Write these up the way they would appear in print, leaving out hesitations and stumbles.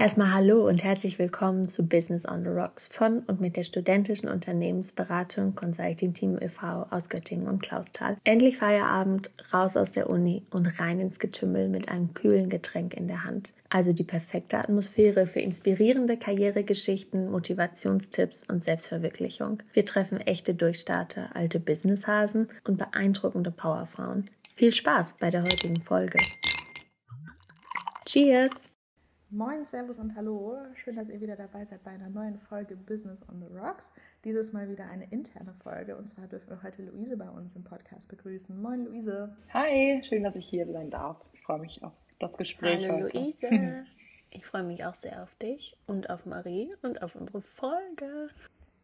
Erstmal hallo und herzlich willkommen zu Business on the Rocks von und mit der studentischen Unternehmensberatung Consulting Team e.V. aus Göttingen und Clausthal. Endlich Feierabend, raus aus der Uni und rein ins Getümmel mit einem kühlen Getränk in der Hand. Also die perfekte Atmosphäre für inspirierende Karrieregeschichten, Motivationstipps und Selbstverwirklichung. Wir treffen echte Durchstarter, alte Businesshasen und beeindruckende Powerfrauen. Viel Spaß bei der heutigen Folge. Cheers! Moin, Servus und Hallo. Schön, dass ihr wieder dabei seid bei einer neuen Folge Business on the Rocks. Dieses Mal wieder eine interne Folge und zwar dürfen wir heute Luise bei uns im Podcast begrüßen. Moin, Luise. Hi, schön, dass ich hier sein darf. Ich freue mich auf das Gespräch heute. Hallo, Luise. Ich freue mich auch sehr auf dich und auf Marie und auf unsere Folge.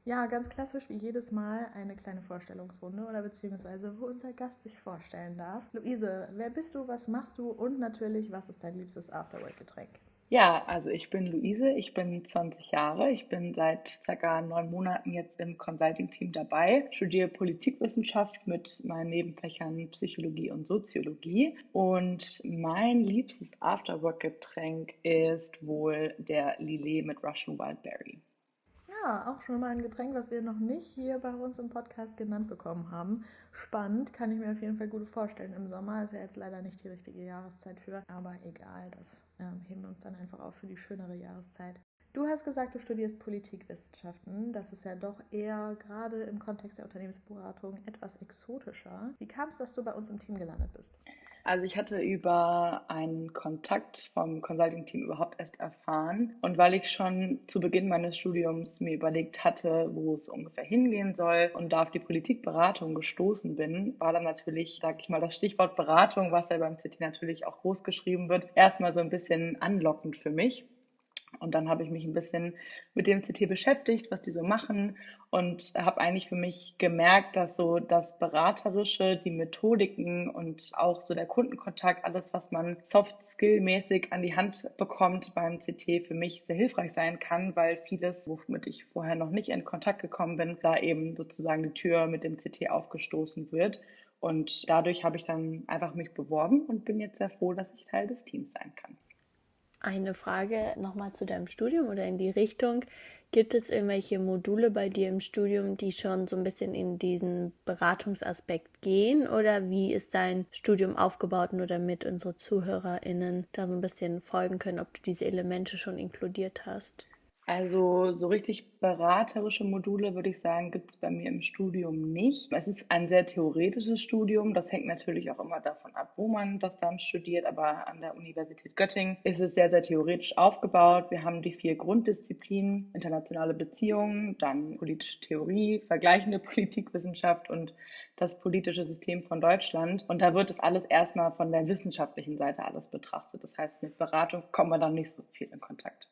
Ja, ganz klassisch wie jedes Mal eine kleine Vorstellungsrunde oder beziehungsweise wo unser Gast sich vorstellen darf. Luise, wer bist du, was machst du und natürlich, was ist dein liebstes Afterwork-Getränk? Ja, also ich bin Luise, ich bin 20 Jahre, ich bin seit ca. 9 Monaten jetzt im Consulting-Team dabei, studiere Politikwissenschaft mit meinen Nebenfächern Psychologie und Soziologie und mein liebstes Afterwork-Getränk ist wohl der Lillet mit Russian Wildberry. Ja, auch schon mal ein Getränk, was wir noch nicht hier bei uns im Podcast genannt bekommen haben. Spannend, kann ich mir auf jeden Fall gut vorstellen. Im Sommer ist ja jetzt leider nicht die richtige Jahreszeit für, aber egal, das heben wir uns dann einfach auf für die schönere Jahreszeit. Du hast gesagt, du studierst Politikwissenschaften. Das ist ja doch eher gerade im Kontext der Unternehmensberatung etwas exotischer. Wie kam es, dass du bei uns im Team gelandet bist? Also ich hatte über einen Kontakt vom Consulting-Team überhaupt erst erfahren. Und weil ich schon zu Beginn meines Studiums mir überlegt hatte, wo es ungefähr hingehen soll und da auf die Politikberatung gestoßen bin, war dann natürlich, sag ich mal, das Stichwort Beratung, was ja beim CT natürlich auch groß geschrieben wird, erstmal so ein bisschen anlockend für mich. Und dann habe ich mich ein bisschen mit dem CT beschäftigt, was die so machen und habe eigentlich für mich gemerkt, dass so das Beraterische, die Methodiken und auch so der Kundenkontakt, alles, was man soft-skill-mäßig an die Hand bekommt beim CT, für mich sehr hilfreich sein kann, weil vieles, womit ich vorher noch nicht in Kontakt gekommen bin, da eben sozusagen die Tür mit dem CT aufgestoßen wird. Und dadurch habe ich dann einfach mich beworben und bin jetzt sehr froh, dass ich Teil des Teams sein kann. Eine Frage nochmal zu deinem Studium oder in die Richtung. Gibt es irgendwelche Module bei dir im Studium, die schon so ein bisschen in diesen Beratungsaspekt gehen? Oder wie ist dein Studium aufgebaut, nur damit unsere ZuhörerInnen da so ein bisschen folgen können, ob du diese Elemente schon inkludiert hast? Also so richtig beraterische Module, würde ich sagen, gibt es bei mir im Studium nicht. Es ist ein sehr theoretisches Studium. Das hängt natürlich auch immer davon ab, wo man das dann studiert. Aber an der Universität Göttingen ist es sehr, sehr theoretisch aufgebaut. Wir haben die 4 Grunddisziplinen, internationale Beziehungen, dann politische Theorie, vergleichende Politikwissenschaft und das politische System von Deutschland. Und da wird das alles erstmal von der wissenschaftlichen Seite alles betrachtet. Das heißt, mit Beratung kommen wir dann nicht so viel in Kontakt.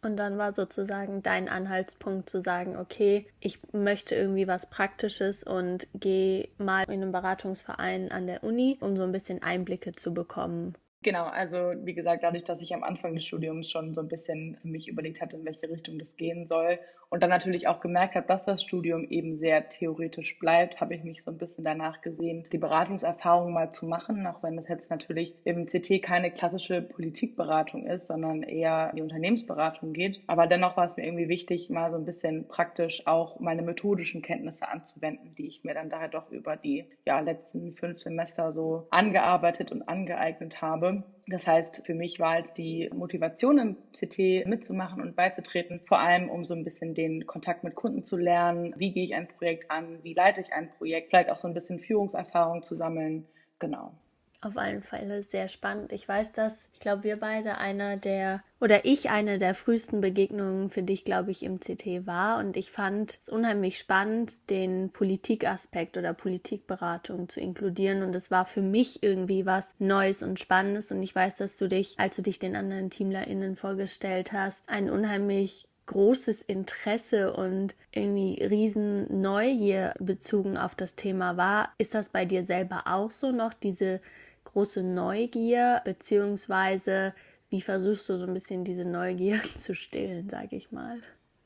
Und dann war sozusagen dein Anhaltspunkt zu sagen, okay, ich möchte irgendwie was Praktisches und gehe mal in einen Beratungsverein an der Uni, um so ein bisschen Einblicke zu bekommen. Genau, also wie gesagt, dadurch, dass ich am Anfang des Studiums schon so ein bisschen für mich überlegt hatte, in welche Richtung das gehen soll und dann natürlich auch gemerkt habe, dass das Studium eben sehr theoretisch bleibt, habe ich mich so ein bisschen danach gesehnt, die Beratungserfahrung mal zu machen, auch wenn das jetzt natürlich im CT keine klassische Politikberatung ist, sondern eher in die Unternehmensberatung geht. Aber dennoch war es mir irgendwie wichtig, mal so ein bisschen praktisch auch meine methodischen Kenntnisse anzuwenden, die ich mir dann daher doch über die letzten 5 Semester so angearbeitet und angeeignet habe. Das heißt, für mich war jetzt die Motivation im CT mitzumachen und beizutreten, vor allem um so ein bisschen den Kontakt mit Kunden zu lernen, wie gehe ich ein Projekt an, wie leite ich ein Projekt, vielleicht auch so ein bisschen Führungserfahrung zu sammeln, genau. Auf allen Fällen sehr spannend. Ich weiß, dass, ich glaube, wir beide eine der frühesten Begegnungen für dich, glaube ich, im CT war und ich fand es unheimlich spannend, den Politikaspekt oder Politikberatung zu inkludieren und es war für mich irgendwie was Neues und Spannendes und ich weiß, dass du dich, als du dich den anderen TeamlerInnen vorgestellt hast, ein unheimlich großes Interesse und irgendwie riesen Neugier bezogen auf das Thema war. Ist das bei dir selber auch so noch, diese große Neugier, beziehungsweise wie versuchst du so ein bisschen diese Neugier zu stillen, sage ich mal?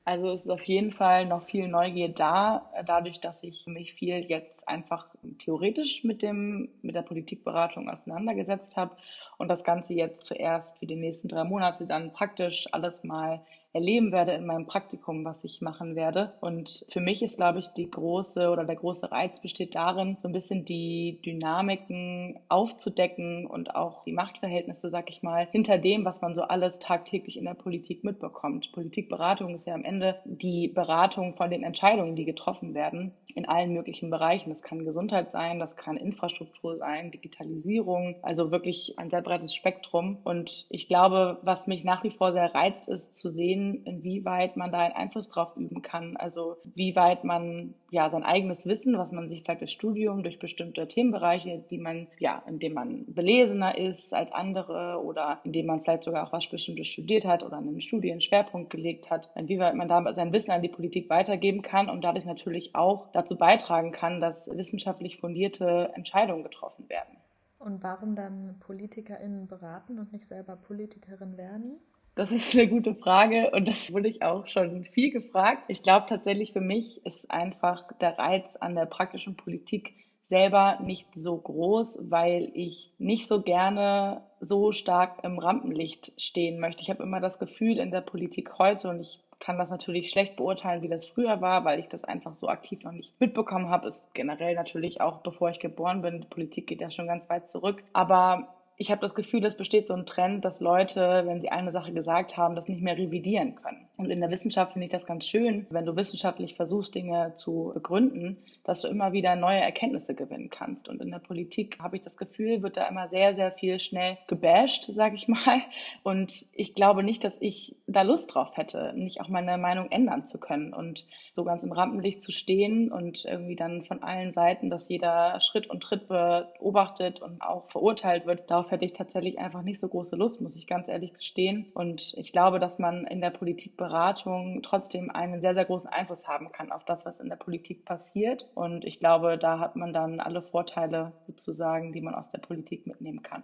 Also es ist auf jeden Fall noch viel Neugier da, dadurch, dass ich mich viel jetzt einfach theoretisch mit der Politikberatung auseinandergesetzt habe und das Ganze jetzt zuerst für die nächsten 3 Monate dann praktisch alles mal erleben werde in meinem Praktikum, was ich machen werde. Und für mich ist, glaube ich, der große Reiz besteht darin, so ein bisschen die Dynamiken aufzudecken und auch die Machtverhältnisse, sag ich mal, hinter dem, was man so alles tagtäglich in der Politik mitbekommt. Politikberatung ist ja am Ende die Beratung von den Entscheidungen, die getroffen werden in allen möglichen Bereichen. Das kann Gesundheit sein, das kann Infrastruktur sein, Digitalisierung, also wirklich ein sehr breites Spektrum. Und ich glaube, was mich nach wie vor sehr reizt, ist zu sehen, inwieweit man da einen Einfluss drauf üben kann. Also wie weit man ja sein eigenes Wissen, was man sich vielleicht durch Studium, durch bestimmte Themenbereiche, die man ja, indem man belesener ist als andere oder indem man vielleicht sogar auch was Bestimmtes studiert hat oder einen Studienschwerpunkt gelegt hat, inwieweit man da sein Wissen an die Politik weitergeben kann und dadurch natürlich auch dazu beitragen kann, dass wissenschaftlich fundierte Entscheidungen getroffen werden. Und warum dann PolitikerInnen beraten und nicht selber Politikerin werden? Das ist eine gute Frage und das wurde ich auch schon viel gefragt. Ich glaube tatsächlich, für mich ist einfach der Reiz an der praktischen Politik selber nicht so groß, weil ich nicht so gerne so stark im Rampenlicht stehen möchte. Ich habe immer das Gefühl in der Politik heute, und ich kann das natürlich schlecht beurteilen, wie das früher war, weil ich das einfach so aktiv noch nicht mitbekommen habe. Ist generell natürlich auch, bevor ich geboren bin, die Politik geht ja schon ganz weit zurück, aber ich habe das Gefühl, es besteht so ein Trend, dass Leute, wenn sie eine Sache gesagt haben, das nicht mehr revidieren können. Und in der Wissenschaft finde ich das ganz schön, wenn du wissenschaftlich versuchst, Dinge zu begründen, dass du immer wieder neue Erkenntnisse gewinnen kannst. Und in der Politik habe ich das Gefühl, wird da immer sehr, sehr viel schnell gebasht, sage ich mal. Und ich glaube nicht, dass ich da Lust drauf hätte, nicht auch meine Meinung ändern zu können und so ganz im Rampenlicht zu stehen und irgendwie dann von allen Seiten, dass jeder Schritt und Tritt beobachtet und auch verurteilt wird. Darauf hätte ich tatsächlich einfach nicht so große Lust, muss ich ganz ehrlich gestehen. Und ich glaube, dass man in der Politikberatung trotzdem einen sehr, sehr großen Einfluss haben kann auf das, was in der Politik passiert. Und ich glaube, da hat man dann alle Vorteile sozusagen, die man aus der Politik mitnehmen kann.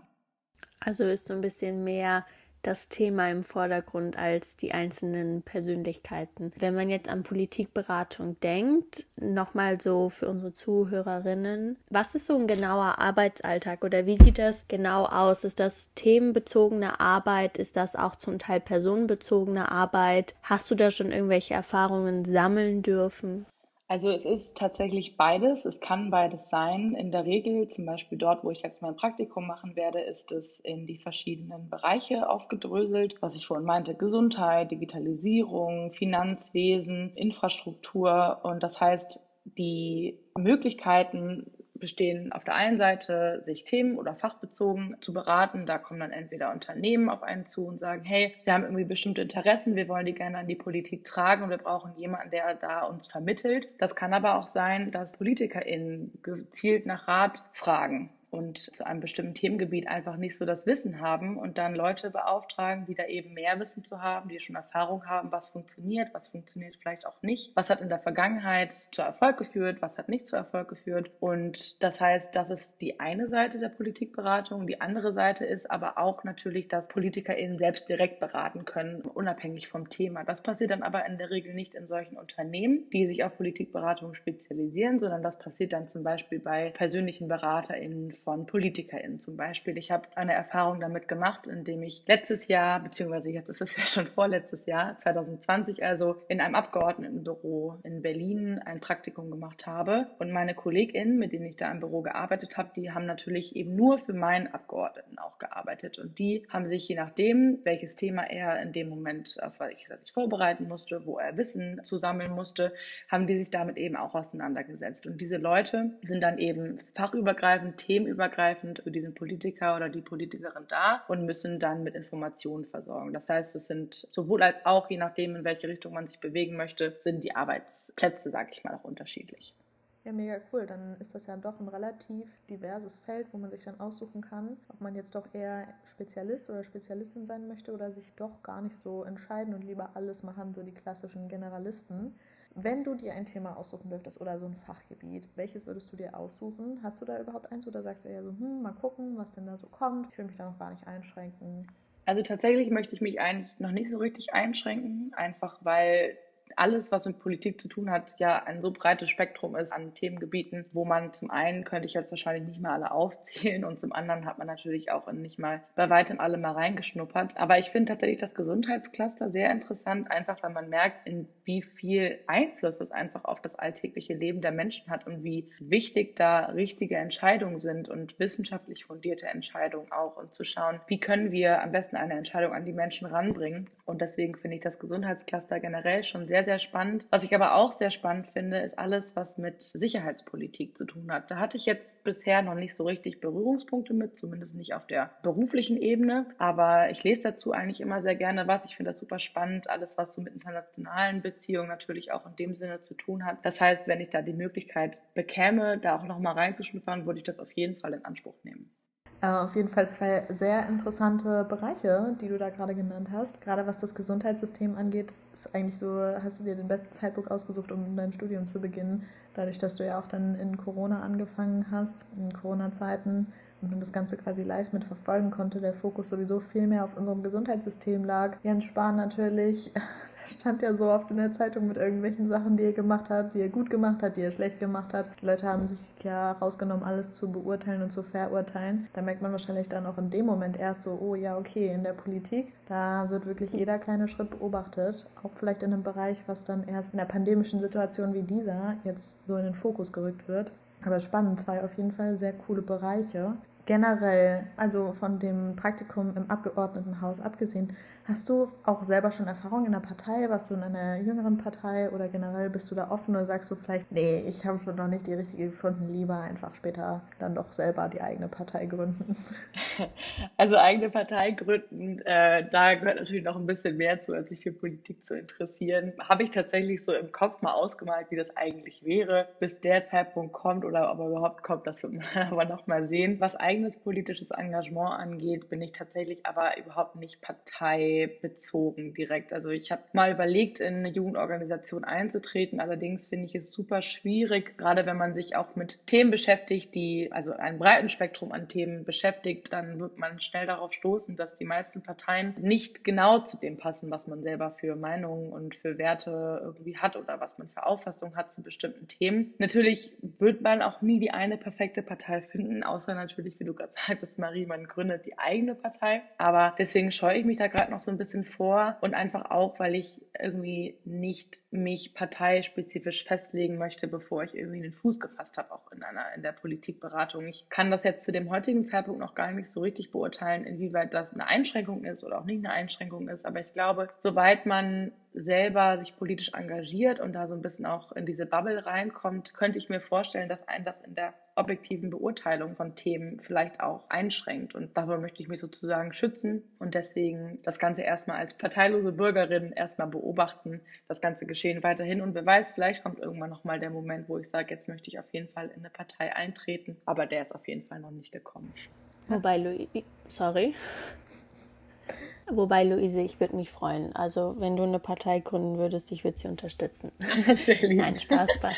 Also ist so ein bisschen mehr das Thema im Vordergrund als die einzelnen Persönlichkeiten. Wenn man jetzt an Politikberatung denkt, nochmal so für unsere Zuhörerinnen, was ist so ein genauer Arbeitsalltag oder wie sieht das genau aus? Ist das themenbezogene Arbeit? Ist das auch zum Teil personenbezogene Arbeit? Hast du da schon irgendwelche Erfahrungen sammeln dürfen? Also es ist tatsächlich beides, es kann beides sein. In der Regel, zum Beispiel dort, wo ich jetzt mein Praktikum machen werde, ist es in die verschiedenen Bereiche aufgedröselt, was ich vorhin meinte, Gesundheit, Digitalisierung, Finanzwesen, Infrastruktur. Und das heißt, die Möglichkeiten bestehen auf der einen Seite, sich themen- oder fachbezogen zu beraten. Da kommen dann entweder Unternehmen auf einen zu und sagen, hey, wir haben irgendwie bestimmte Interessen, wir wollen die gerne an die Politik tragen und wir brauchen jemanden, der da uns vermittelt. Das kann aber auch sein, dass PolitikerInnen gezielt nach Rat fragen und zu einem bestimmten Themengebiet einfach nicht so das Wissen haben und dann Leute beauftragen, die da eben mehr Wissen zu haben, die schon Erfahrung haben, was funktioniert vielleicht auch nicht, was hat in der Vergangenheit zu Erfolg geführt, was hat nicht zu Erfolg geführt. Und das heißt, das ist die eine Seite der Politikberatung. Die andere Seite ist aber auch natürlich, dass PolitikerInnen selbst direkt beraten können, unabhängig vom Thema. Das passiert dann aber in der Regel nicht in solchen Unternehmen, die sich auf Politikberatung spezialisieren, sondern das passiert dann zum Beispiel bei persönlichen BeraterInnen von PolitikerInnen zum Beispiel. Ich habe eine Erfahrung damit gemacht, indem ich letztes Jahr, beziehungsweise jetzt ist es ja schon vorletztes Jahr, 2020, also in einem Abgeordnetenbüro in Berlin ein Praktikum gemacht habe. Und meine KollegInnen, mit denen ich da im Büro gearbeitet habe, die haben natürlich eben nur für meinen Abgeordneten auch gearbeitet. Und die haben sich, je nachdem, welches Thema er in dem Moment, auf welches er sich vorbereiten musste, wo er Wissen zusammeln musste, haben die sich damit eben auch auseinandergesetzt. Und diese Leute sind dann eben fachübergreifend, themenübergreifend für diesen Politiker oder die Politikerin da und müssen dann mit Informationen versorgen. Das heißt, es sind sowohl als auch, je nachdem, in welche Richtung man sich bewegen möchte, sind die Arbeitsplätze, sage ich mal, auch unterschiedlich. Ja, mega cool. Dann ist das ja doch ein relativ diverses Feld, wo man sich dann aussuchen kann, ob man jetzt doch eher Spezialist oder Spezialistin sein möchte oder sich doch gar nicht so entscheiden und lieber alles machen, so die klassischen Generalisten. Wenn du dir ein Thema aussuchen dürftest oder so ein Fachgebiet, welches würdest du dir aussuchen? Hast du da überhaupt eins oder sagst du eher so, mal gucken, was denn da so kommt? Ich will mich da noch gar nicht einschränken. Also tatsächlich möchte ich mich eigentlich noch nicht so richtig einschränken, einfach weil alles, was mit Politik zu tun hat, ja ein so breites Spektrum ist an Themengebieten, wo man zum einen, könnte ich jetzt wahrscheinlich nicht mal alle aufzählen, und zum anderen hat man natürlich auch nicht mal bei weitem alle mal reingeschnuppert. Aber ich finde tatsächlich das Gesundheitscluster sehr interessant, einfach weil man merkt, in wie viel Einfluss es einfach auf das alltägliche Leben der Menschen hat und wie wichtig da richtige Entscheidungen sind und wissenschaftlich fundierte Entscheidungen auch, und zu schauen, wie können wir am besten eine Entscheidung an die Menschen ranbringen. Und deswegen finde ich das Gesundheitscluster generell schon sehr, sehr spannend. Was ich aber auch sehr spannend finde, ist alles, was mit Sicherheitspolitik zu tun hat. Da hatte ich jetzt bisher noch nicht so richtig Berührungspunkte mit, zumindest nicht auf der beruflichen Ebene. Aber ich lese dazu eigentlich immer sehr gerne was. Ich finde das super spannend, alles, was so mit internationalen Beziehungen natürlich auch in dem Sinne zu tun hat. Das heißt, wenn ich da die Möglichkeit bekäme, da auch nochmal reinzuschnuppern, würde ich das auf jeden Fall in Anspruch nehmen. Auf jeden Fall zwei sehr interessante Bereiche, die du da gerade genannt hast. Gerade was das Gesundheitssystem angeht, ist eigentlich so, hast du dir den besten Zeitpunkt ausgesucht, um dein Studium zu beginnen. Dadurch, dass du ja auch dann in Corona angefangen hast, in Corona-Zeiten, und man das Ganze quasi live mitverfolgen konnte, der Fokus sowieso viel mehr auf unserem Gesundheitssystem lag. Jens Spahn natürlich, der stand ja so oft in der Zeitung mit irgendwelchen Sachen, die er gemacht hat, die er gut gemacht hat, die er schlecht gemacht hat. Die Leute haben sich ja rausgenommen, alles zu beurteilen und zu verurteilen. Da merkt man wahrscheinlich dann auch in dem Moment erst so, oh ja, okay, in der Politik, da wird wirklich jeder kleine Schritt beobachtet. Auch vielleicht in einem Bereich, was dann erst in einer pandemischen Situation wie dieser jetzt so in den Fokus gerückt wird. Aber spannend, zwei auf jeden Fall sehr coole Bereiche. Generell, also von dem Praktikum im Abgeordnetenhaus abgesehen, hast du auch selber schon Erfahrung in einer Partei? Warst du in einer jüngeren Partei oder generell bist du da offen oder sagst du vielleicht, nee, ich habe noch nicht die richtige gefunden, lieber einfach später dann doch selber die eigene Partei gründen? Also eigene Partei gründen, da gehört natürlich noch ein bisschen mehr zu, als sich für Politik zu interessieren. Habe ich tatsächlich so im Kopf mal ausgemalt, wie das eigentlich wäre, bis der Zeitpunkt kommt oder ob er überhaupt kommt, das wird man aber nochmal sehen. Was eigenes politisches Engagement angeht, bin ich tatsächlich aber überhaupt nicht parteibezogen direkt. Also ich habe mal überlegt, in eine Jugendorganisation einzutreten. Allerdings finde ich es super schwierig, gerade wenn man sich auch mit Themen beschäftigt, die, also ein breites Spektrum an Themen beschäftigt, dann wird man schnell darauf stoßen, dass die meisten Parteien nicht genau zu dem passen, was man selber für Meinungen und für Werte irgendwie hat oder was man für Auffassungen hat zu bestimmten Themen. Natürlich wird man auch nie die eine perfekte Partei finden, außer natürlich, wie du gerade sagtest, Marie, man gründet die eigene Partei. Aber deswegen scheue ich mich da gerade noch so ein bisschen vor und einfach auch, weil ich irgendwie nicht mich parteispezifisch festlegen möchte, bevor ich irgendwie den Fuß gefasst habe, auch in der Politikberatung. Ich kann das jetzt zu dem heutigen Zeitpunkt noch gar nicht so richtig beurteilen, inwieweit das eine Einschränkung ist oder auch nicht eine Einschränkung ist. Aber ich glaube, soweit man selber sich politisch engagiert und da so ein bisschen auch in diese Bubble reinkommt, könnte ich mir vorstellen, dass einen das in der objektiven Beurteilung von Themen vielleicht auch einschränkt. Und davor möchte ich mich sozusagen schützen und deswegen das Ganze erstmal als parteilose Bürgerin erstmal beobachten, das ganze Geschehen weiterhin, und wer weiß, vielleicht kommt irgendwann nochmal der Moment, wo ich sage, jetzt möchte ich auf jeden Fall in eine Partei eintreten, aber der ist auf jeden Fall noch nicht gekommen. Wobei, Luise, ich würde mich freuen. Also, wenn du eine Partei gründen würdest, ich würde sie unterstützen. Nein, Spaß bei.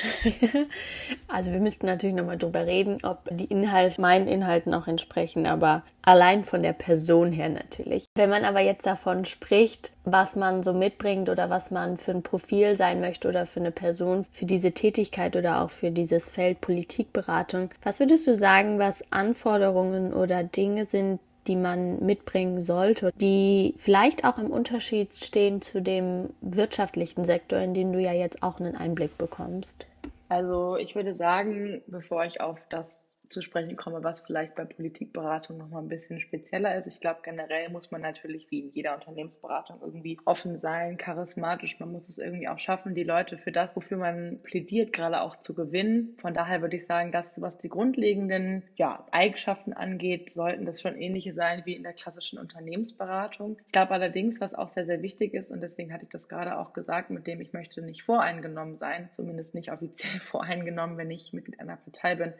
Also, wir müssten natürlich nochmal drüber reden, ob die Inhalte meinen Inhalten auch entsprechen, aber allein von der Person her natürlich. Wenn man aber jetzt davon spricht, was man so mitbringt oder was man für ein Profil sein möchte oder für eine Person, für diese Tätigkeit oder auch für dieses Feld Politikberatung, was würdest du sagen, was Anforderungen oder Dinge sind, die man mitbringen sollte, die vielleicht auch im Unterschied stehen zu dem wirtschaftlichen Sektor, in den du ja jetzt auch einen Einblick bekommst? Also ich würde sagen, bevor ich auf das zu sprechen komme, was vielleicht bei Politikberatung nochmal ein bisschen spezieller ist. Ich glaube, generell muss man natürlich wie in jeder Unternehmensberatung irgendwie offen sein, charismatisch. Man muss es irgendwie auch schaffen, die Leute für das, wofür man plädiert, gerade auch zu gewinnen. Von daher würde ich sagen, dass, was die grundlegenden Eigenschaften angeht, sollten das schon ähnliche sein wie in der klassischen Unternehmensberatung. Ich glaube allerdings, was auch sehr, sehr wichtig ist, und deswegen hatte ich das gerade auch gesagt, mit dem ich möchte nicht voreingenommen sein, zumindest nicht offiziell voreingenommen, wenn ich Mitglied einer Partei bin,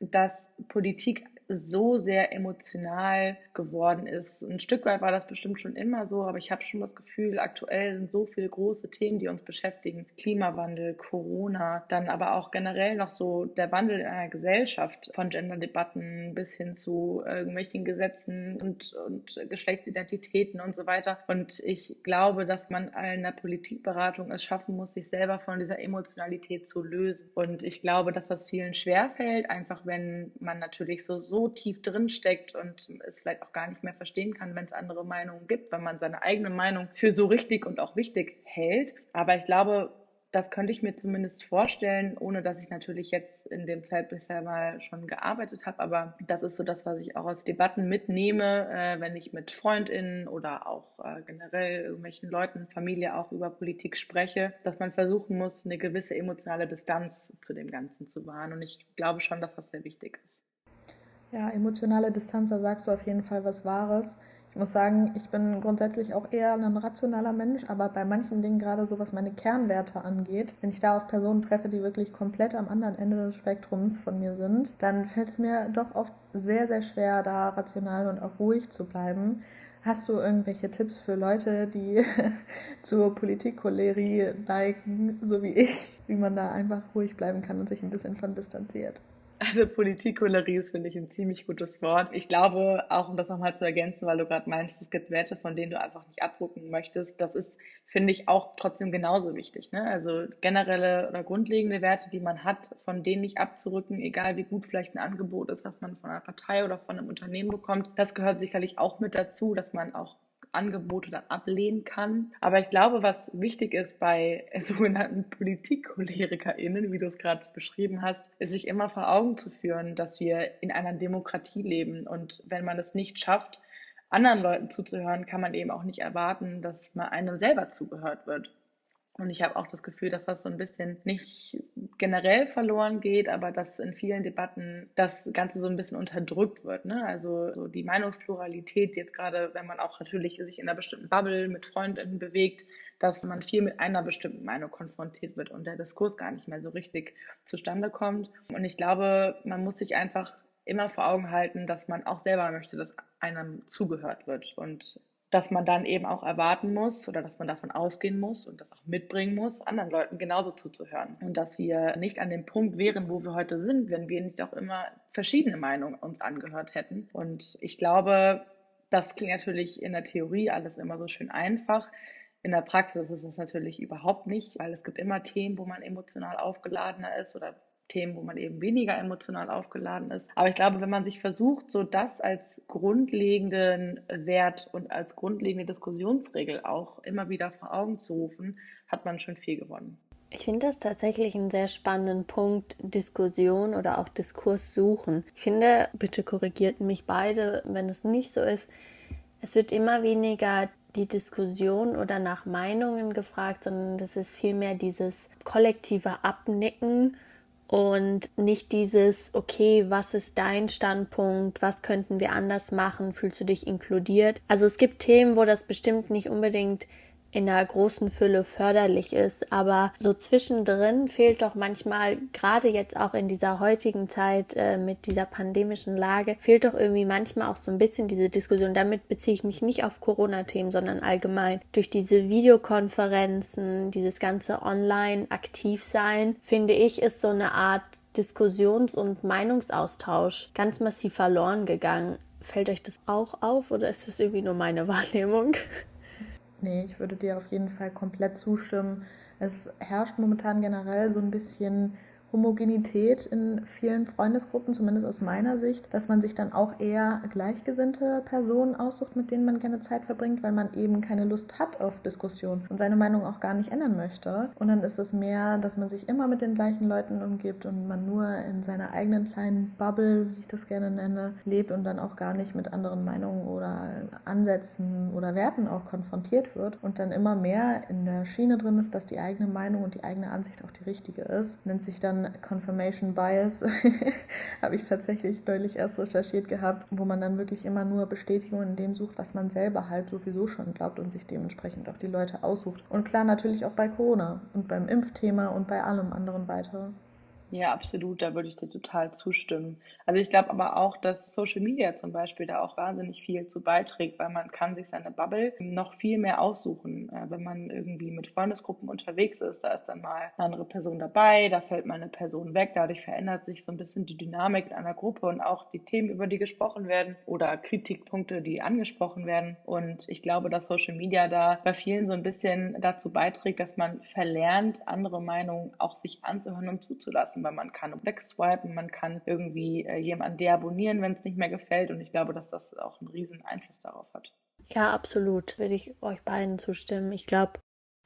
dass Politik so sehr emotional geworden ist. Ein Stück weit war das bestimmt schon immer so, aber ich habe schon das Gefühl, aktuell sind so viele große Themen, die uns beschäftigen. Klimawandel, Corona, dann aber auch generell noch so der Wandel in einer Gesellschaft von Genderdebatten bis hin zu irgendwelchen Gesetzen und Geschlechtsidentitäten und so weiter. Und ich glaube, dass man in der Politikberatung es schaffen muss, sich selber von dieser Emotionalität zu lösen. Und ich glaube, dass das vielen schwerfällt, einfach wenn man natürlich so tief drin steckt und es vielleicht auch gar nicht mehr verstehen kann, wenn es andere Meinungen gibt, wenn man seine eigene Meinung für so richtig und auch wichtig hält. Aber ich glaube, das könnte ich mir zumindest vorstellen, ohne dass ich natürlich jetzt in dem Feld bisher mal schon gearbeitet habe. Aber das ist so das, was ich auch aus Debatten mitnehme, wenn ich mit FreundInnen oder auch generell irgendwelchen Leuten, Familie auch über Politik spreche, dass man versuchen muss, eine gewisse emotionale Distanz zu dem Ganzen zu wahren. Und ich glaube schon, dass das sehr wichtig ist. Ja, emotionale Distanz, da sagst du auf jeden Fall was Wahres. Ich muss sagen, ich bin grundsätzlich auch eher ein rationaler Mensch, aber bei manchen Dingen, gerade so was meine Kernwerte angeht, wenn ich da auf Personen treffe, die wirklich komplett am anderen Ende des Spektrums von mir sind, dann fällt es mir doch oft sehr, sehr schwer, da rational und auch ruhig zu bleiben. Hast du irgendwelche Tipps für Leute, die zur Politikcholerie neigen, so wie ich, wie man da einfach ruhig bleiben kann und sich ein bisschen von distanziert? Also Politikcholerie ist, finde ich, ein ziemlich gutes Wort. Ich glaube, auch um das nochmal zu ergänzen, weil du gerade meinst, es gibt Werte, von denen du einfach nicht abrücken möchtest, das ist, finde ich, auch trotzdem genauso wichtig, ne? Also generelle oder grundlegende Werte, die man hat, von denen nicht abzurücken, egal wie gut vielleicht ein Angebot ist, was man von einer Partei oder von einem Unternehmen bekommt, das gehört sicherlich auch mit dazu, dass man auch Angebote dann ablehnen kann. Aber ich glaube, was wichtig ist bei sogenannten PolitikcholerikerInnen, wie du es gerade beschrieben hast, ist, sich immer vor Augen zu führen, dass wir in einer Demokratie leben. Und wenn man es nicht schafft, anderen Leuten zuzuhören, kann man eben auch nicht erwarten, dass mal einem selber zugehört wird. Und ich habe auch das Gefühl, dass das so ein bisschen nicht generell verloren geht, aber dass in vielen Debatten das Ganze so ein bisschen unterdrückt wird, ne? Also so die Meinungspluralität jetzt gerade, wenn man auch natürlich sich in einer bestimmten Bubble mit FreundInnen bewegt, dass man viel mit einer bestimmten Meinung konfrontiert wird und der Diskurs gar nicht mehr so richtig zustande kommt. Und ich glaube, man muss sich einfach immer vor Augen halten, dass man auch selber möchte, dass einem zugehört wird und dass man dann eben auch erwarten muss oder dass man davon ausgehen muss und das auch mitbringen muss, anderen Leuten genauso zuzuhören. Und dass wir nicht an dem Punkt wären, wo wir heute sind, wenn wir nicht auch immer verschiedene Meinungen uns angehört hätten. Und ich glaube, das klingt natürlich in der Theorie alles immer so schön einfach. In der Praxis ist es natürlich überhaupt nicht, weil es gibt immer Themen, wo man emotional aufgeladener ist oder Themen, wo man eben weniger emotional aufgeladen ist. Aber ich glaube, wenn man sich versucht, so das als grundlegenden Wert und als grundlegende Diskussionsregel auch immer wieder vor Augen zu rufen, hat man schon viel gewonnen. Ich finde das tatsächlich einen sehr spannenden Punkt, Diskussion oder auch Diskurs suchen. Ich finde, bitte korrigiert mich beide, wenn es nicht so ist, es wird immer weniger die Diskussion oder nach Meinungen gefragt, sondern das ist vielmehr dieses kollektive Abnicken. Und nicht dieses, okay, was ist dein Standpunkt, was könnten wir anders machen, fühlst du dich inkludiert? Also es gibt Themen, wo das bestimmt nicht unbedingt in einer großen Fülle förderlich ist, aber so zwischendrin fehlt doch manchmal, gerade jetzt auch in dieser heutigen Zeit mit dieser pandemischen Lage, fehlt doch irgendwie manchmal auch so ein bisschen diese Diskussion. Damit beziehe ich mich nicht auf Corona-Themen, sondern allgemein. Durch diese Videokonferenzen, dieses ganze Online-Aktivsein, finde ich, ist so eine Art Diskussions- und Meinungsaustausch ganz massiv verloren gegangen. Fällt euch das auch auf oder ist das irgendwie nur meine Wahrnehmung? Nee, ich würde dir auf jeden Fall komplett zustimmen. Es herrscht momentan generell so ein bisschen Homogenität in vielen Freundesgruppen, zumindest aus meiner Sicht, dass man sich dann auch eher gleichgesinnte Personen aussucht, mit denen man gerne Zeit verbringt, weil man eben keine Lust hat auf Diskussion und seine Meinung auch gar nicht ändern möchte. Und dann ist es mehr, dass man sich immer mit den gleichen Leuten umgibt und man nur in seiner eigenen kleinen Bubble, wie ich das gerne nenne, lebt und dann auch gar nicht mit anderen Meinungen oder Ansätzen oder Werten auch konfrontiert wird und dann immer mehr in der Schiene drin ist, dass die eigene Meinung und die eigene Ansicht auch die richtige ist. Nennt sich dann Confirmation Bias, habe ich tatsächlich deutlich erst recherchiert gehabt, wo man dann wirklich immer nur Bestätigung in dem sucht, was man selber halt sowieso schon glaubt und sich dementsprechend auch die Leute aussucht. Und klar, natürlich auch bei Corona und beim Impfthema und bei allem anderen weiter. Ja, absolut, da würde ich dir total zustimmen. Also ich glaube aber auch, dass Social Media zum Beispiel da auch wahnsinnig viel zu beiträgt, weil man kann sich seine Bubble noch viel mehr aussuchen. Wenn man irgendwie mit Freundesgruppen unterwegs ist, da ist dann mal eine andere Person dabei, da fällt mal eine Person weg, dadurch verändert sich so ein bisschen die Dynamik in einer Gruppe und auch die Themen, über die gesprochen werden oder Kritikpunkte, die angesprochen werden. Und ich glaube, dass Social Media da bei vielen so ein bisschen dazu beiträgt, dass man verlernt, andere Meinungen auch sich anzuhören und zuzulassen, weil man kann wegswipen, man kann irgendwie jemanden deabonnieren, wenn es nicht mehr gefällt, und ich glaube, dass das auch einen riesen Einfluss darauf hat. Ja, absolut, würde ich euch beiden zustimmen. Ich glaube,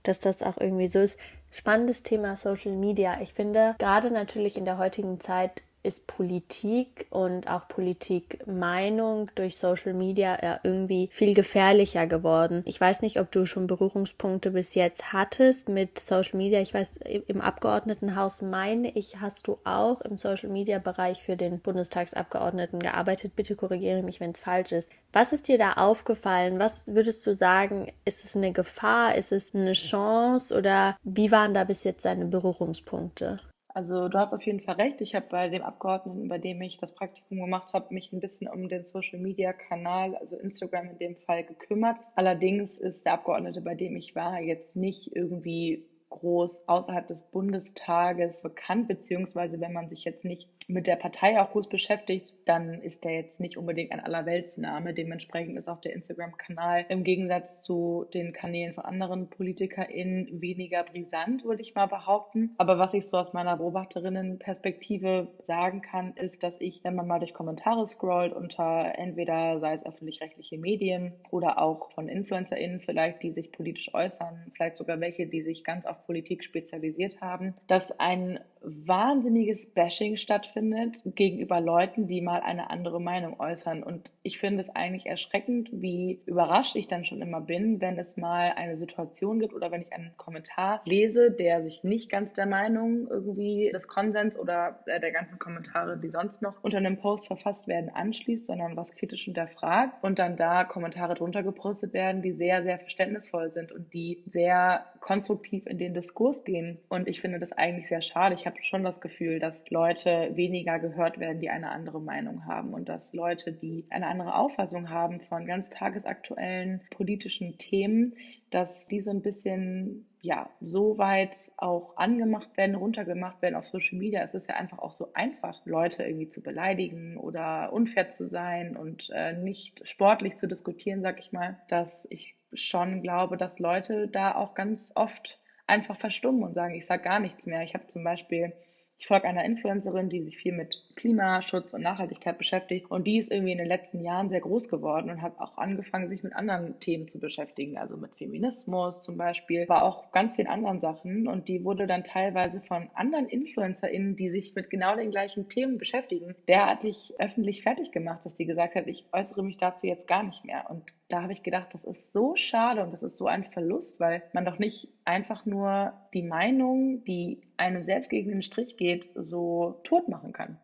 dass das auch irgendwie so ist. Spannendes Thema Social Media. Ich finde, gerade natürlich in der heutigen Zeit ist Politik und auch Politikmeinung durch Social Media ja irgendwie viel gefährlicher geworden. Ich weiß nicht, ob du schon Berührungspunkte bis jetzt hattest mit Social Media. Ich weiß, im Abgeordnetenhaus, meine ich, hast du auch im Social Media Bereich für den Bundestagsabgeordneten gearbeitet. Bitte korrigiere mich, wenn es falsch ist. Was ist dir da aufgefallen? Was würdest du sagen, ist es eine Gefahr? Ist es eine Chance? Oder wie waren da bis jetzt deine Berührungspunkte? Also du hast auf jeden Fall recht. Ich habe bei dem Abgeordneten, bei dem ich das Praktikum gemacht habe, mich ein bisschen um den Social-Media-Kanal, also Instagram in dem Fall, gekümmert. Allerdings ist der Abgeordnete, bei dem ich war, jetzt nicht irgendwie groß außerhalb des Bundestages bekannt, beziehungsweise wenn man sich jetzt nicht mit der Partei auch groß beschäftigt, dann ist der jetzt nicht unbedingt ein Allerweltsname. Dementsprechend ist auch der Instagram-Kanal im Gegensatz zu den Kanälen von anderen PolitikerInnen weniger brisant, würde ich mal behaupten. Aber was ich so aus meiner Beobachterinnenperspektive sagen kann, ist, dass ich, wenn man mal durch Kommentare scrollt unter entweder sei es öffentlich-rechtliche Medien oder auch von InfluencerInnen vielleicht, die sich politisch äußern, vielleicht sogar welche, die sich ganz auf Politik spezialisiert haben, dass ein wahnsinniges Bashing stattfindet gegenüber Leuten, die mal eine andere Meinung äußern. Und ich finde es eigentlich erschreckend, wie überrascht ich dann schon immer bin, wenn es mal eine Situation gibt oder wenn ich einen Kommentar lese, der sich nicht ganz der Meinung irgendwie des Konsens oder der ganzen Kommentare, die sonst noch unter einem Post verfasst werden, anschließt, sondern was kritisch hinterfragt und dann da Kommentare drunter gepostet werden, die sehr, sehr verständnisvoll sind und die sehr konstruktiv in den Diskurs gehen. Und ich finde das eigentlich sehr schade. Ich habe schon das Gefühl, dass Leute weniger gehört werden, die eine andere Meinung haben, und dass Leute, die eine andere Auffassung haben von ganz tagesaktuellen politischen Themen, dass die so ein bisschen, ja, so weit auch angemacht werden, runtergemacht werden auf Social Media. Es ist ja einfach auch so einfach, Leute irgendwie zu beleidigen oder unfair zu sein und nicht sportlich zu diskutieren, sag ich mal, dass ich schon glaube, dass Leute da auch ganz oft einfach verstummen und sagen, ich sage gar nichts mehr. Ich habe zum Beispiel, ich folge einer Influencerin, die sich viel mit Klimaschutz und Nachhaltigkeit beschäftigt, und die ist irgendwie in den letzten Jahren sehr groß geworden und hat auch angefangen, sich mit anderen Themen zu beschäftigen, also mit Feminismus zum Beispiel, aber auch ganz vielen anderen Sachen, und die wurde dann teilweise von anderen InfluencerInnen, die sich mit genau den gleichen Themen beschäftigen, derartig öffentlich fertig gemacht, dass die gesagt hat, ich äußere mich dazu jetzt gar nicht mehr. Und da habe ich gedacht, das ist so schade und das ist so ein Verlust, weil man doch nicht einfach nur die Meinung, die einem selbst gegen den Strich geht, so tot machen kann.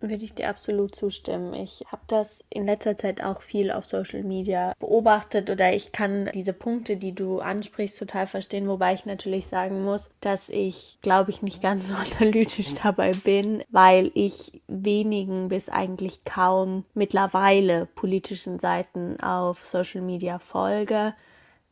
Würde ich dir absolut zustimmen. Ich habe das in letzter Zeit auch viel auf Social Media beobachtet, oder ich kann diese Punkte, die du ansprichst, total verstehen, wobei ich natürlich sagen muss, dass ich, glaube ich, nicht ganz so analytisch dabei bin, weil ich wenigen bis eigentlich kaum mittlerweile politischen Seiten auf Social Media folge,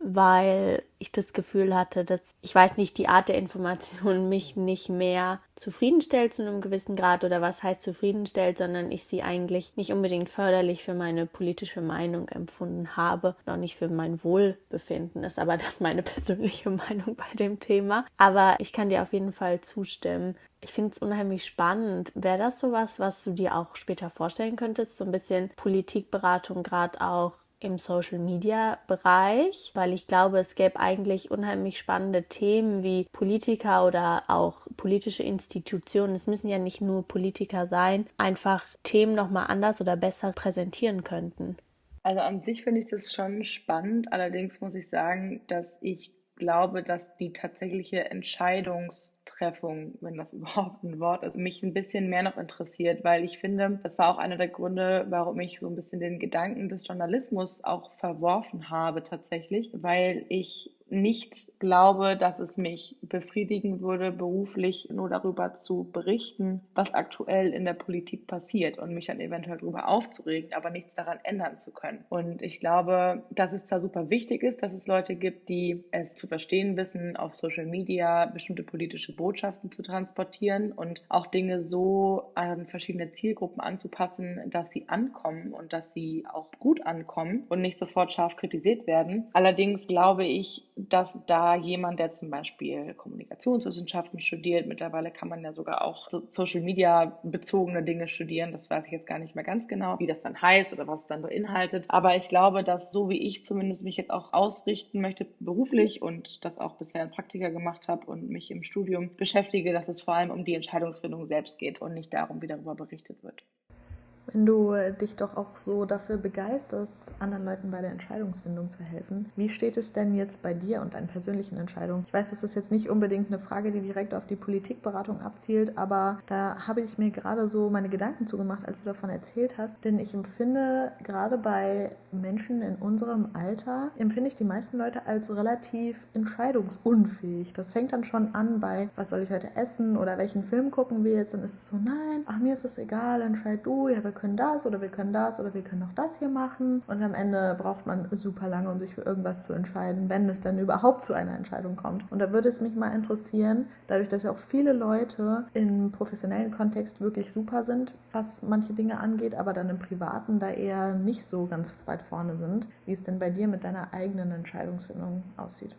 weil ich das Gefühl hatte, dass, ich weiß nicht, die Art der Information mich nicht mehr zufriedenstellt zu einem gewissen Grad, oder was heißt zufriedenstellt, sondern ich sie eigentlich nicht unbedingt förderlich für meine politische Meinung empfunden habe, noch nicht für mein Wohlbefinden, ist aber dann meine persönliche Meinung bei dem Thema. Aber ich kann dir auf jeden Fall zustimmen. Ich finde es unheimlich spannend. Wäre das sowas, was du dir auch später vorstellen könntest, so ein bisschen Politikberatung gerade auch im Social-Media-Bereich, weil ich glaube, es gäbe eigentlich unheimlich spannende Themen wie Politiker oder auch politische Institutionen, es müssen ja nicht nur Politiker sein, einfach Themen nochmal anders oder besser präsentieren könnten. Also an sich finde ich das schon spannend, allerdings muss ich sagen, dass ich glaube, dass die tatsächliche Entscheidungstreffung, wenn das überhaupt ein Wort ist, mich ein bisschen mehr noch interessiert, weil ich finde, das war auch einer der Gründe, warum ich so ein bisschen den Gedanken des Journalismus auch verworfen habe tatsächlich, weil ich nicht glaube, dass es mich befriedigen würde, beruflich nur darüber zu berichten, was aktuell in der Politik passiert und mich dann eventuell darüber aufzuregen, aber nichts daran ändern zu können. Und ich glaube, dass es zwar super wichtig ist, dass es Leute gibt, die es zu verstehen wissen, auf Social Media bestimmte politische Botschaften zu transportieren und auch Dinge so an verschiedene Zielgruppen anzupassen, dass sie ankommen und dass sie auch gut ankommen und nicht sofort scharf kritisiert werden. Allerdings glaube ich, dass da jemand, der zum Beispiel Kommunikationswissenschaften studiert, mittlerweile kann man ja sogar auch so Social-Media-bezogene Dinge studieren, das weiß ich jetzt gar nicht mehr ganz genau, wie das dann heißt oder was es dann beinhaltet, aber ich glaube, dass so wie ich zumindest mich jetzt auch ausrichten möchte beruflich und das auch bisher in Praktika gemacht habe und mich im Studium beschäftige, dass es vor allem um die Entscheidungsfindung selbst geht und nicht darum, wie darüber berichtet wird. Wenn du dich doch auch so dafür begeisterst, anderen Leuten bei der Entscheidungsfindung zu helfen, wie steht es denn jetzt bei dir und deinen persönlichen Entscheidungen? Ich weiß, das ist jetzt nicht unbedingt eine Frage, die direkt auf die Politikberatung abzielt, aber da habe ich mir gerade so meine Gedanken zugemacht, als du davon erzählt hast, denn ich empfinde gerade bei Menschen in unserem Alter, die meisten Leute als relativ entscheidungsunfähig. Das fängt dann schon an bei, was soll ich heute essen oder welchen Film gucken wir jetzt? Dann ist es so, nein, ach, mir ist das egal, entscheid du, ja, wir können das oder wir können das oder wir können noch das hier machen. Und am Ende braucht man super lange, um sich für irgendwas zu entscheiden, wenn es dann überhaupt zu einer Entscheidung kommt. Und da würde es mich mal interessieren, dadurch, dass ja auch viele Leute im professionellen Kontext wirklich super sind, was manche Dinge angeht, aber dann im Privaten da eher nicht so ganz weit vorne sind, wie es denn bei dir mit deiner eigenen Entscheidungsfindung aussieht.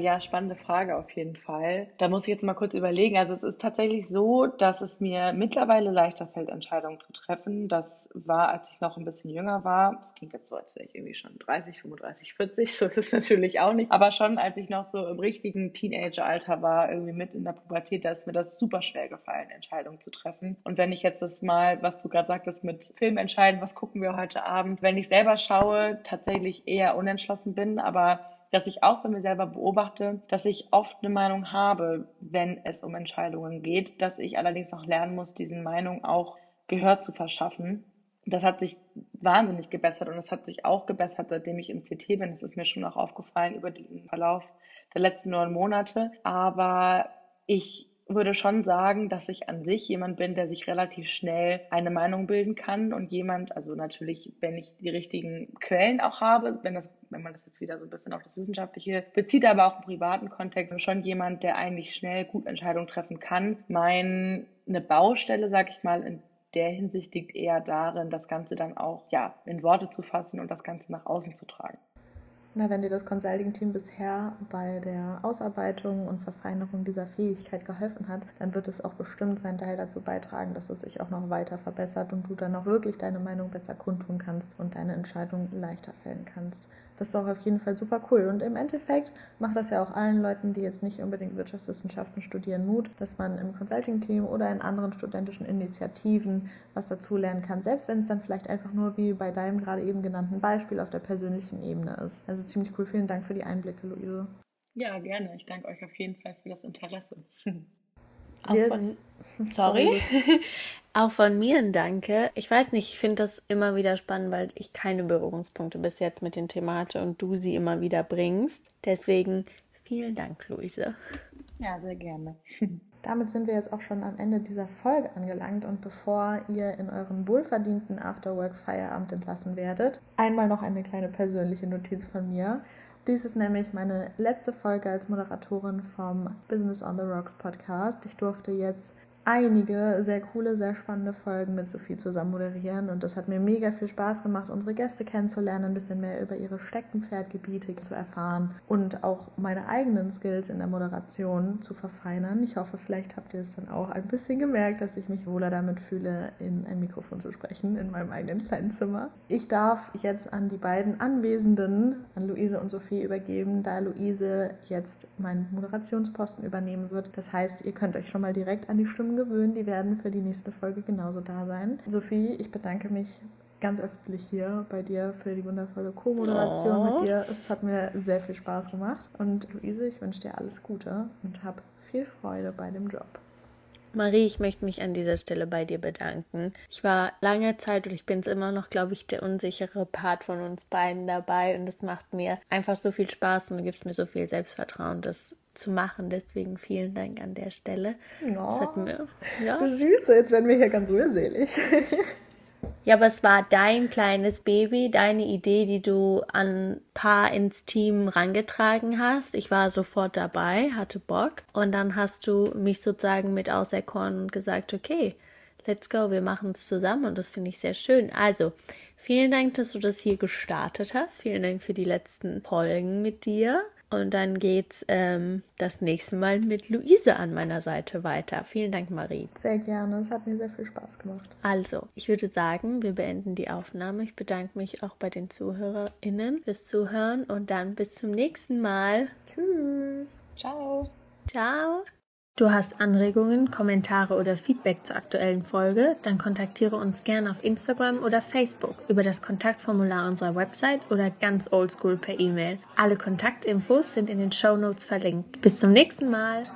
Ja, spannende Frage auf jeden Fall. Da muss ich jetzt mal kurz überlegen. Also es ist tatsächlich so, dass es mir mittlerweile leichter fällt, Entscheidungen zu treffen. Das war, als ich noch ein bisschen jünger war. Das klingt jetzt so, als wäre ich irgendwie schon 30, 35, 40. So ist es natürlich auch nicht. Aber schon, als ich noch so im richtigen Teenageralter war, irgendwie mit in der Pubertät, da ist mir das super schwer gefallen, Entscheidungen zu treffen. Und wenn ich jetzt das mal, was du gerade sagtest, mit Film entscheiden, was gucken wir heute Abend, wenn ich selber schaue, tatsächlich eher unentschlossen bin, aber dass ich auch bei mir selber beobachte, dass ich oft eine Meinung habe, wenn es um Entscheidungen geht, dass ich allerdings noch lernen muss, diesen Meinungen auch Gehör zu verschaffen. Das hat sich wahnsinnig gebessert und das hat sich auch gebessert, seitdem ich im CT bin. Das ist mir schon auch aufgefallen über den Verlauf der letzten 9 Monate. Aber ich würde schon sagen, dass ich an sich jemand bin, der sich relativ schnell eine Meinung bilden kann und jemand, also natürlich, wenn ich die richtigen Quellen auch habe, wenn man das jetzt wieder so ein bisschen auf das Wissenschaftliche bezieht, aber auch im privaten Kontext, schon jemand, der eigentlich schnell gut Entscheidungen treffen kann. Eine Baustelle, sag ich mal, in der Hinsicht liegt eher darin, das Ganze dann auch in Worte zu fassen und das Ganze nach außen zu tragen. Na, wenn dir das Consulting-Team bisher bei der Ausarbeitung und Verfeinerung dieser Fähigkeit geholfen hat, dann wird es auch bestimmt seinen Teil dazu beitragen, dass es sich auch noch weiter verbessert und du dann auch wirklich deine Meinung besser kundtun kannst und deine Entscheidung leichter fällen kannst. Das ist doch auf jeden Fall super cool. Und im Endeffekt macht das ja auch allen Leuten, die jetzt nicht unbedingt Wirtschaftswissenschaften studieren, Mut, dass man im Consulting-Team oder in anderen studentischen Initiativen was dazulernen kann, selbst wenn es dann vielleicht einfach nur wie bei deinem gerade eben genannten Beispiel auf der persönlichen Ebene ist. Also ziemlich cool. Vielen Dank für die Einblicke, Luise. Ja, gerne. Ich danke euch auf jeden Fall für das Interesse. Auch von mir ein Danke. Ich weiß nicht, ich finde das immer wieder spannend, weil ich keine Berührungspunkte bis jetzt mit dem Thema hatte und du sie immer wieder bringst. Deswegen vielen Dank, Luise. Ja, sehr gerne. Damit sind wir jetzt auch schon am Ende dieser Folge angelangt und bevor ihr in euren wohlverdienten Afterwork-Feierabend entlassen werdet, einmal noch eine kleine persönliche Notiz von mir. Dies ist nämlich meine letzte Folge als Moderatorin vom Business on the Rocks Podcast. Ich durfte jetzt einige sehr coole, sehr spannende Folgen mit Sophie zusammen moderieren und das hat mir mega viel Spaß gemacht, unsere Gäste kennenzulernen, ein bisschen mehr über ihre Steckenpferdgebiete zu erfahren und auch meine eigenen Skills in der Moderation zu verfeinern. Ich hoffe, vielleicht habt ihr es dann auch ein bisschen gemerkt, dass ich mich wohler damit fühle, in ein Mikrofon zu sprechen, in meinem eigenen kleinen Zimmer. Ich darf jetzt an die beiden Anwesenden, an Luise und Sophie, übergeben, da Luise jetzt meinen Moderationsposten übernehmen wird. Das heißt, ihr könnt euch schon mal direkt an die Stimmen gewöhnen, die werden für die nächste Folge genauso da sein. Sophie, ich bedanke mich ganz öffentlich hier bei dir für die wundervolle Co-Moderation mit dir. Es hat mir sehr viel Spaß gemacht. Und Luise, ich wünsche dir alles Gute und hab viel Freude bei dem Job. Marie, ich möchte mich an dieser Stelle bei dir bedanken. Ich war lange Zeit und ich bin es immer noch, glaube ich, der unsichere Part von uns beiden dabei und es macht mir einfach so viel Spaß und du gibst mir so viel Selbstvertrauen, das zu machen. Deswegen vielen Dank an der Stelle. Ja. Das Süße, jetzt werden wir hier ganz rührselig. Ja, aber es war dein kleines Baby, deine Idee, die du an ein paar ins Team rangetragen hast. Ich war sofort dabei, hatte Bock und dann hast du mich sozusagen mit auserkoren und gesagt, okay, let's go, wir machen es zusammen und das finde ich sehr schön. Also, vielen Dank, dass du das hier gestartet hast. Vielen Dank für die letzten Folgen mit dir. Und dann geht's das nächste Mal mit Luise an meiner Seite weiter. Vielen Dank, Marie. Sehr gerne, es hat mir sehr viel Spaß gemacht. Also, ich würde sagen, wir beenden die Aufnahme. Ich bedanke mich auch bei den ZuhörerInnen fürs Zuhören und dann bis zum nächsten Mal. Tschüss. Ciao. Ciao. Du hast Anregungen, Kommentare oder Feedback zur aktuellen Folge? Dann kontaktiere uns gerne auf Instagram oder Facebook über das Kontaktformular unserer Website oder ganz oldschool per E-Mail. Alle Kontaktinfos sind in den Shownotes verlinkt. Bis zum nächsten Mal!